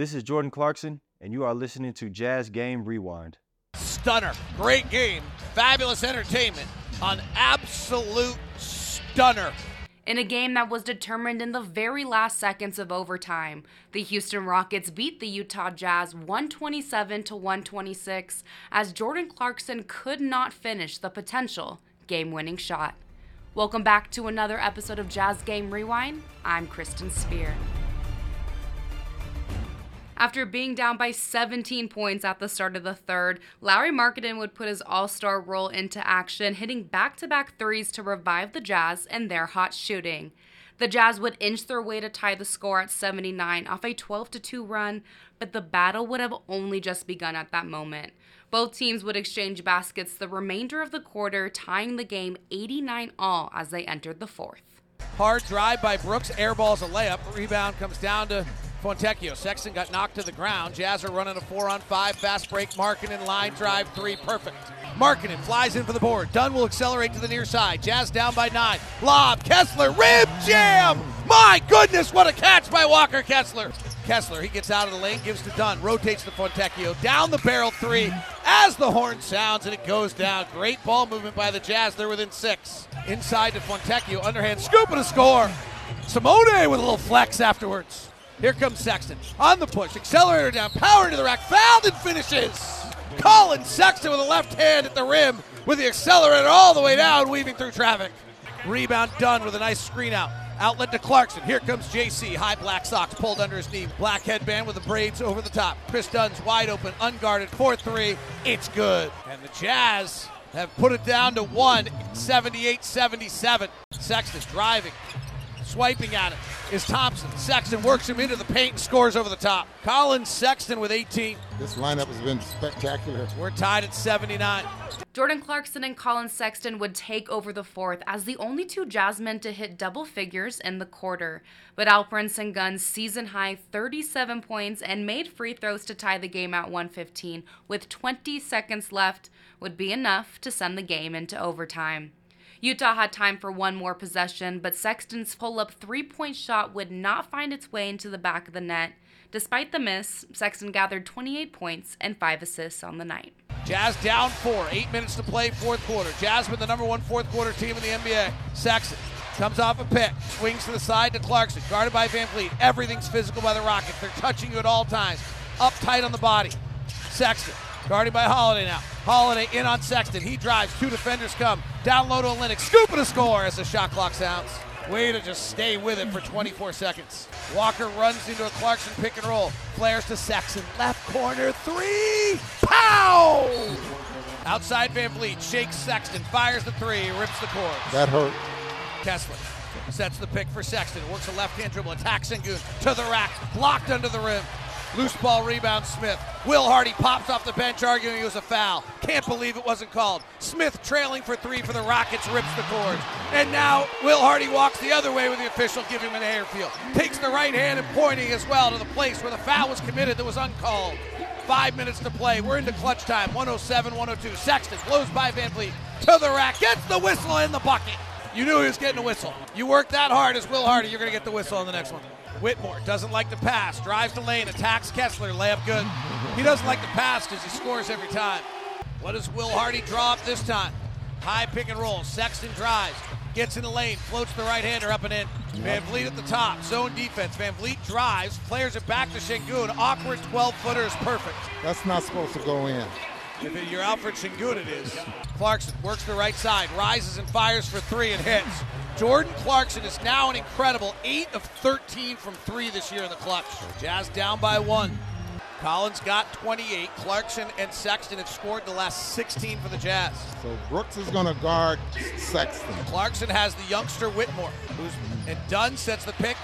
This is Jordan Clarkson, and you are listening to Jazz Game Rewind. Stunner. Great game. Fabulous entertainment. An absolute stunner. In a game that was determined in the very last seconds of overtime, the Houston Rockets beat the Utah Jazz 127-126 as Jordan Clarkson could not finish the potential game-winning shot. Welcome back to another episode of Jazz Game Rewind. I'm Kristen Speer. After being down by 17 points at the start of the third, Lauri Markkanen would put his all-star role into action, hitting back-to-back threes to revive the Jazz and their hot shooting. The Jazz would inch their way to tie the score at 79 off a 12-2 run, but the battle would have only just begun at that moment. Both teams would exchange baskets the remainder of the quarter, tying the game 89-all as they entered the fourth. Hard drive by Brooks, airballs a layup, rebound comes down to Fontecchio. Sexton got knocked to the ground. Jazz are running a 4-on-5, fast break, Markkanen, line drive, three, perfect. Markkanen flies in for the board. Dunn will accelerate to the near side. Jazz down by 9. Lob, Kessler, rib jam! My goodness, what a catch by Walker Kessler. Kessler, he gets out of the lane, gives to Dunn, rotates to Fontecchio, down the barrel, three, as the horn sounds and it goes down. Great ball movement by the Jazz, they're within 6. Inside to Fontecchio, underhand scoop and a score. Simone with a little flex afterwards. Here comes Sexton, on the push, accelerator down, power to the rack, fouled and finishes. Collin Sexton with a left hand at the rim with the accelerator all the way down, weaving through traffic. Rebound Dunn with a nice screen out. Outlet to Clarkson, here comes JC, high black socks pulled under his knee, black headband with the braids over the top. Chris Dunn's wide open, unguarded, 4-3, it's good. And the Jazz have put it down to 1, 78-77. Sexton driving. Swiping at it is Thompson. Sexton works him into the paint and scores over the top. Collin Sexton with 18. This lineup has been spectacular. We're tied at 79. Jordan Clarkson and Collin Sexton would take over the fourth as the only two Jazzmen to hit double figures in the quarter. But Alperen Şengün's season-high 37 points and made free throws to tie the game at 115 with 20 seconds left would be enough to send the game into overtime. Utah had time for one more possession, but Sexton's pull-up three-point shot would not find its way into the back of the net. Despite the miss, Sexton gathered 28 points and 5 assists on the night. Jazz down 4, 8 minutes to play, fourth quarter. Jazz with the number 1 fourth quarter team in the NBA. Sexton comes off a pick, swings to the side to Clarkson, guarded by Van Vleet. Everything's physical by the Rockets. They're touching you at all times. Up tight on the body. Sexton. Guarded by Holiday now. Holiday in on Sexton. He drives. Two defenders come. Down low to Olenek. Scoop and a score as the shot clock sounds. Way to just stay with it for 24 seconds. Walker runs into a Clarkson pick and roll. Flares to Sexton. Left corner. Three. Pow! Outside Van Vleet. Shakes Sexton. Fires the three. Rips the cord. That hurt. Kessler sets the pick for Sexton. Works a left-hand dribble. Attacks Şengün. To the rack. Blocked under the rim. Loose ball rebound, Smith. Will Hardy pops off the bench arguing it was a foul. Can't believe it wasn't called. Smith trailing for three for the Rockets, rips the cord. And now Will Hardy walks the other way with the official giving him an airfield. Takes the right hand and pointing as well to the place where the foul was committed that was uncalled. 5 minutes to play. We're into clutch time. 107-102. Sexton blows by Van Vleet to the rack. Gets the whistle in the bucket. You knew he was getting a whistle. You worked that hard as Will Hardy. You're going to get the whistle on the next one. Whitmore doesn't like the pass, drives the lane, attacks Kessler, layup good. He doesn't like the pass because he scores every time. What does Will Hardy draw up this time? High pick and roll, Sexton drives, gets in the lane, floats the right-hander up and in. Van Vleet at the top, zone defense. Van Vleet drives, flares it back to Şengün, awkward 12-footer is perfect. That's not supposed to go in. If you're Alperen Şengün, it is. Clarkson works the right side, rises and fires for three and hits. Jordan Clarkson is now an incredible 8 of 13 from 3 this year in the clutch. Jazz down by 1. Collins got 28. Clarkson and Sexton have scored the last 16 for the Jazz. So Brooks is going to guard Sexton. Clarkson has the youngster Whitmore. And Dunn sets the pick,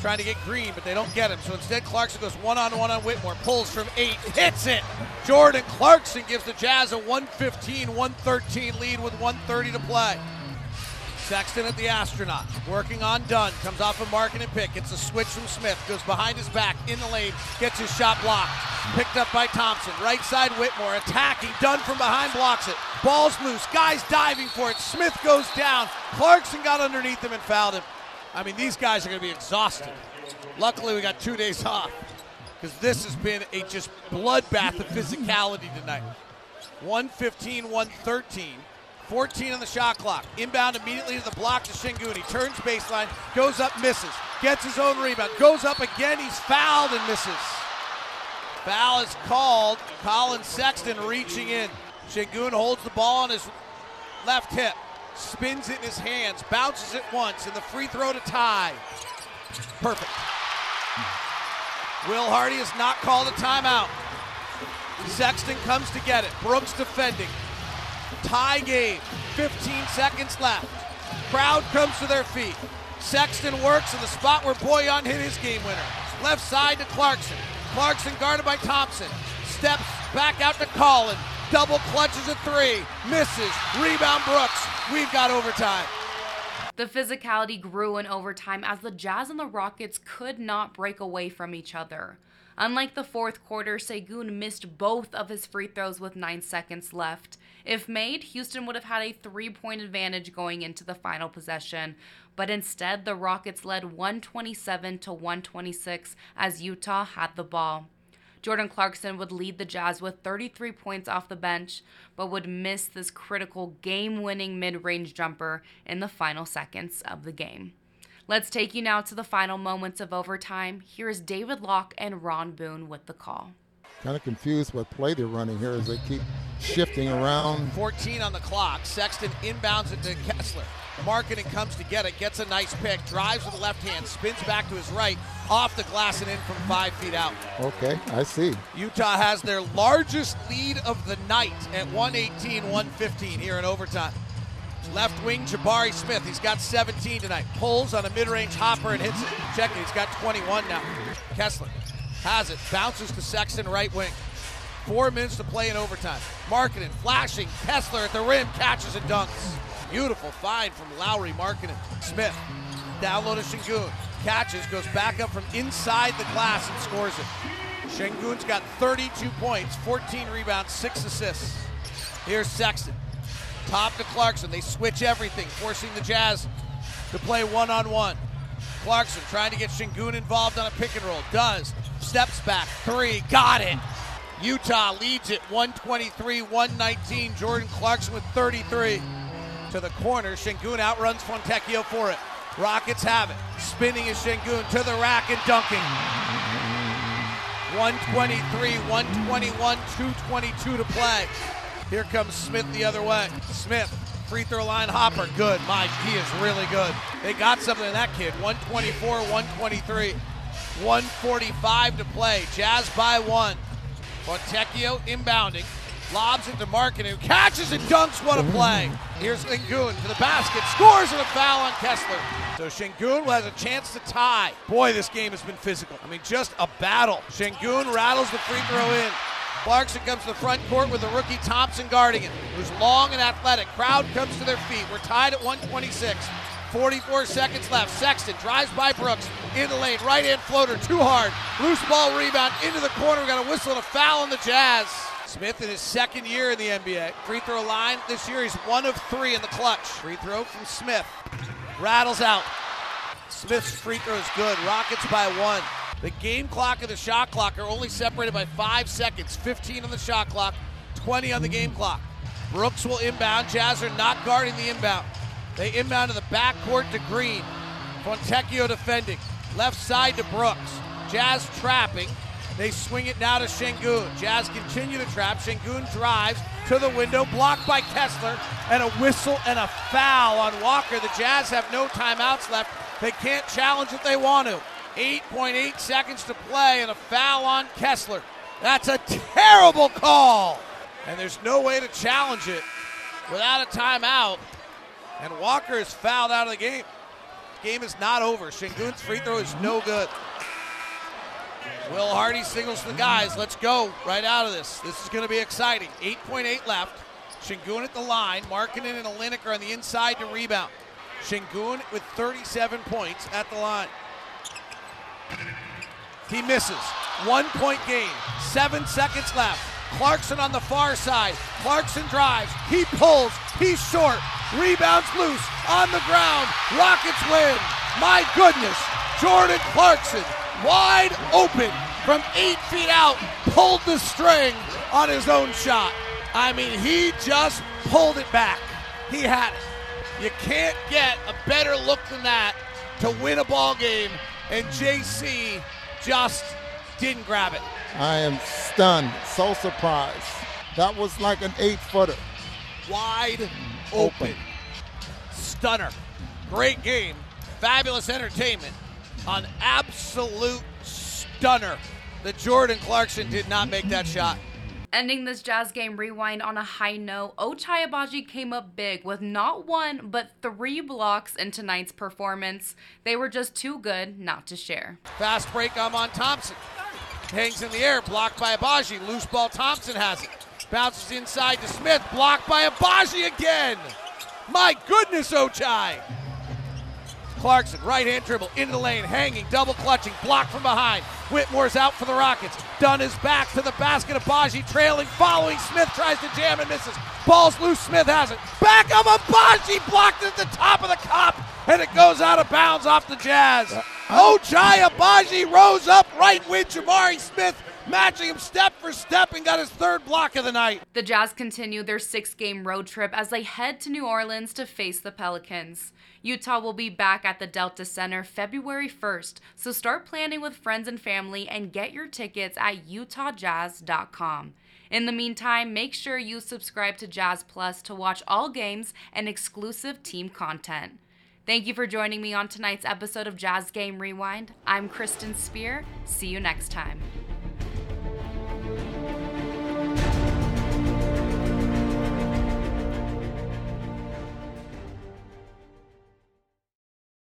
trying to get Green, but they don't get him. So instead, Clarkson goes one-on-one on Whitmore. Pulls from 8. Hits it. Jordan Clarkson gives the Jazz a 115-113 lead with 1:30 to play. Sexton at the astronaut, working on Dunn, comes off a Markkanen pick, gets a switch from Smith, goes behind his back, in the lane, gets his shot blocked, picked up by Thompson, right side Whitmore, attacking, Dunn from behind blocks it, ball's loose, guys diving for it, Smith goes down, Clarkson got underneath him and fouled him. I mean, these guys are going to be exhausted. Luckily, we got 2 days off. because this has been a just bloodbath of physicality tonight. 115, 113. 14 on the shot clock. Inbound immediately to the block to Şengün. He turns baseline, goes up, misses. Gets his own rebound, goes up again. He's fouled and misses. Foul is called. Collin Sexton reaching in. Şengün holds the ball on his left hip, spins it in his hands, bounces it once, and the free throw to tie. Perfect. Will Hardy has not called a timeout. Sexton comes to get it. Brooks defending. Tie game, 15 seconds left. Crowd comes to their feet. Sexton works in the spot where Bojan hit his game winner. Left side to Clarkson. Clarkson guarded by Thompson. Steps back out to Collin. Double clutches a three. Misses. Rebound Brooks. We've got overtime. The physicality grew in overtime as the Jazz and the Rockets could not break away from each other. Unlike the fourth quarter, Şengün missed both of his free throws with 9 seconds left. If made, Houston would have had a 3-point advantage going into the final possession, but instead the Rockets led 127 to 126 as Utah had the ball. Jordan Clarkson would lead the Jazz with 33 points off the bench, but would miss this critical game-winning mid-range jumper in the final seconds of the game. Let's take you now to the final moments of overtime. Here is David Locke and Ron Boone with the call. Kind of confused what play they're running here as they keep shifting around. 14 on the clock. Sexton inbounds it to Kessler. Markkanen comes to get it, gets a nice pick, drives with the left hand, spins back to his right, off the glass and in from 5 feet out. Okay, I see. Utah has their largest lead of the night at 118-115 here in overtime. Left wing Jabari Smith, he's got 17 tonight. Pulls on a mid-range hopper and hits it. Check it, he's got 21 now. Kessler has it, bounces to Sexton, right wing. 4 minutes to play in overtime. Markkanen flashing, Kessler at the rim, catches and dunks. Beautiful find from Lauri Markkanen. Smith, down low to Şengün. Catches, goes back up from inside the glass and scores it. Şengün's got 32 points, 14 rebounds, 6 assists. Here's Sexton. Top to Clarkson. They switch everything, forcing the Jazz to play one-on-one. Clarkson trying to get Şengün involved on a pick and roll. Does. Steps back. Three. Got it. Utah leads it 123-119. Jordan Clarkson with 33. To the corner. Şengün outruns Fontecchio for it. Rockets have it. Spinning is Şengün to the rack and dunking. 123, 121, 222 to play. Here comes Smith the other way. Smith, free throw line hopper, good. Mike, he is really good. They got something in that kid. 124, 123, 145 to play. Jazz by one. Fontecchio inbounding. Lobs into Markkanen, who catches and dunks. What a play. Here's Şengün to the basket. Scores and a foul on Kessler. So Şengün has a chance to tie. Boy, this game has been physical. I mean, just a battle. Şengün rattles the free throw in. Clarkson comes to the front court with the rookie Thompson guarding him, who's long and athletic. Crowd comes to their feet. We're tied at 126. 44 seconds left. Sexton drives by Brooks. In the lane. Right hand floater. Too hard. Loose ball rebound. Into the corner. We're going to whistle and a foul on the Jazz. Smith in his second year in the NBA. Free throw line this year. He's 1 of 3 in the clutch. Free throw from Smith. Rattles out. Smith's free throw is good. Rockets by one. The game clock and the shot clock are only separated by 5 seconds. 15 on the shot clock, 20 on the game clock. Brooks will inbound. Jazz are not guarding the inbound. They inbound to the backcourt to Green. Fontecchio defending. Left side to Brooks. Jazz trapping. They swing it now to Şengün. Jazz continue to trap. Şengün drives to the window. Blocked by Kessler. And a whistle and a foul on Walker. The Jazz have no timeouts left. They can't challenge if they want to. 8.8 seconds to play and a foul on Kessler. That's a terrible call. And there's no way to challenge it without a timeout. And Walker is fouled out of the game. The game is not over. Şengün's free throw is no good. Will Hardy signals to the guys, let's go right out of this. This is going to be exciting. 8.8 left. Şengün at the line. Markkanen and Olenek are on the inside to rebound. Şengün with 37 points at the line. He misses. 1 point game. 7 seconds left. Clarkson on the far side. Clarkson drives. He pulls. He's short. Rebounds loose. On the ground. Rockets win. My goodness. Jordan Clarkson wide open. from 8 feet out, pulled the string on his own shot. I mean, he just pulled it back. He had it. You can't get a better look than that to win a ball game, and JC just didn't grab it. I am stunned, so surprised. That was like an 8-footer. Wide open. Stunner. Great game. Fabulous entertainment. An absolute stunner that Jordan Clarkson did not make that shot. Ending this Jazz Game Rewind on a high note, Ochai Agbaji came up big with not one, but 3 blocks in tonight's performance. They were just too good not to share. Fast break, I'm on Thompson. Hangs in the air, blocked by Agbaji. Loose ball, Thompson has it. Bounces inside to Smith, blocked by Agbaji again. My goodness, Ochai. Clarkson, right-hand dribble, into the lane, hanging, double-clutching, blocked from behind. Whitmore's out for the Rockets. Dunn is back to the basket. Agbaji trailing, following. Smith tries to jam and misses. Ball's loose, Smith has it. Back up, Agbaji blocked at the top of the cup, and it goes out of bounds off the Jazz. Ochai Agbaji rose up right with Jabari Smith, matching him step for step, and got his 3rd block of the night. The Jazz continue their 6-game road trip as they head to New Orleans to face the Pelicans. Utah will be back at the Delta Center February 1st, so start planning with friends and family and get your tickets at utahjazz.com. In the meantime, make sure you subscribe to Jazz Plus to watch all games and exclusive team content. Thank you for joining me on tonight's episode of Jazz Game Rewind. I'm Kristen Speer. See you next time.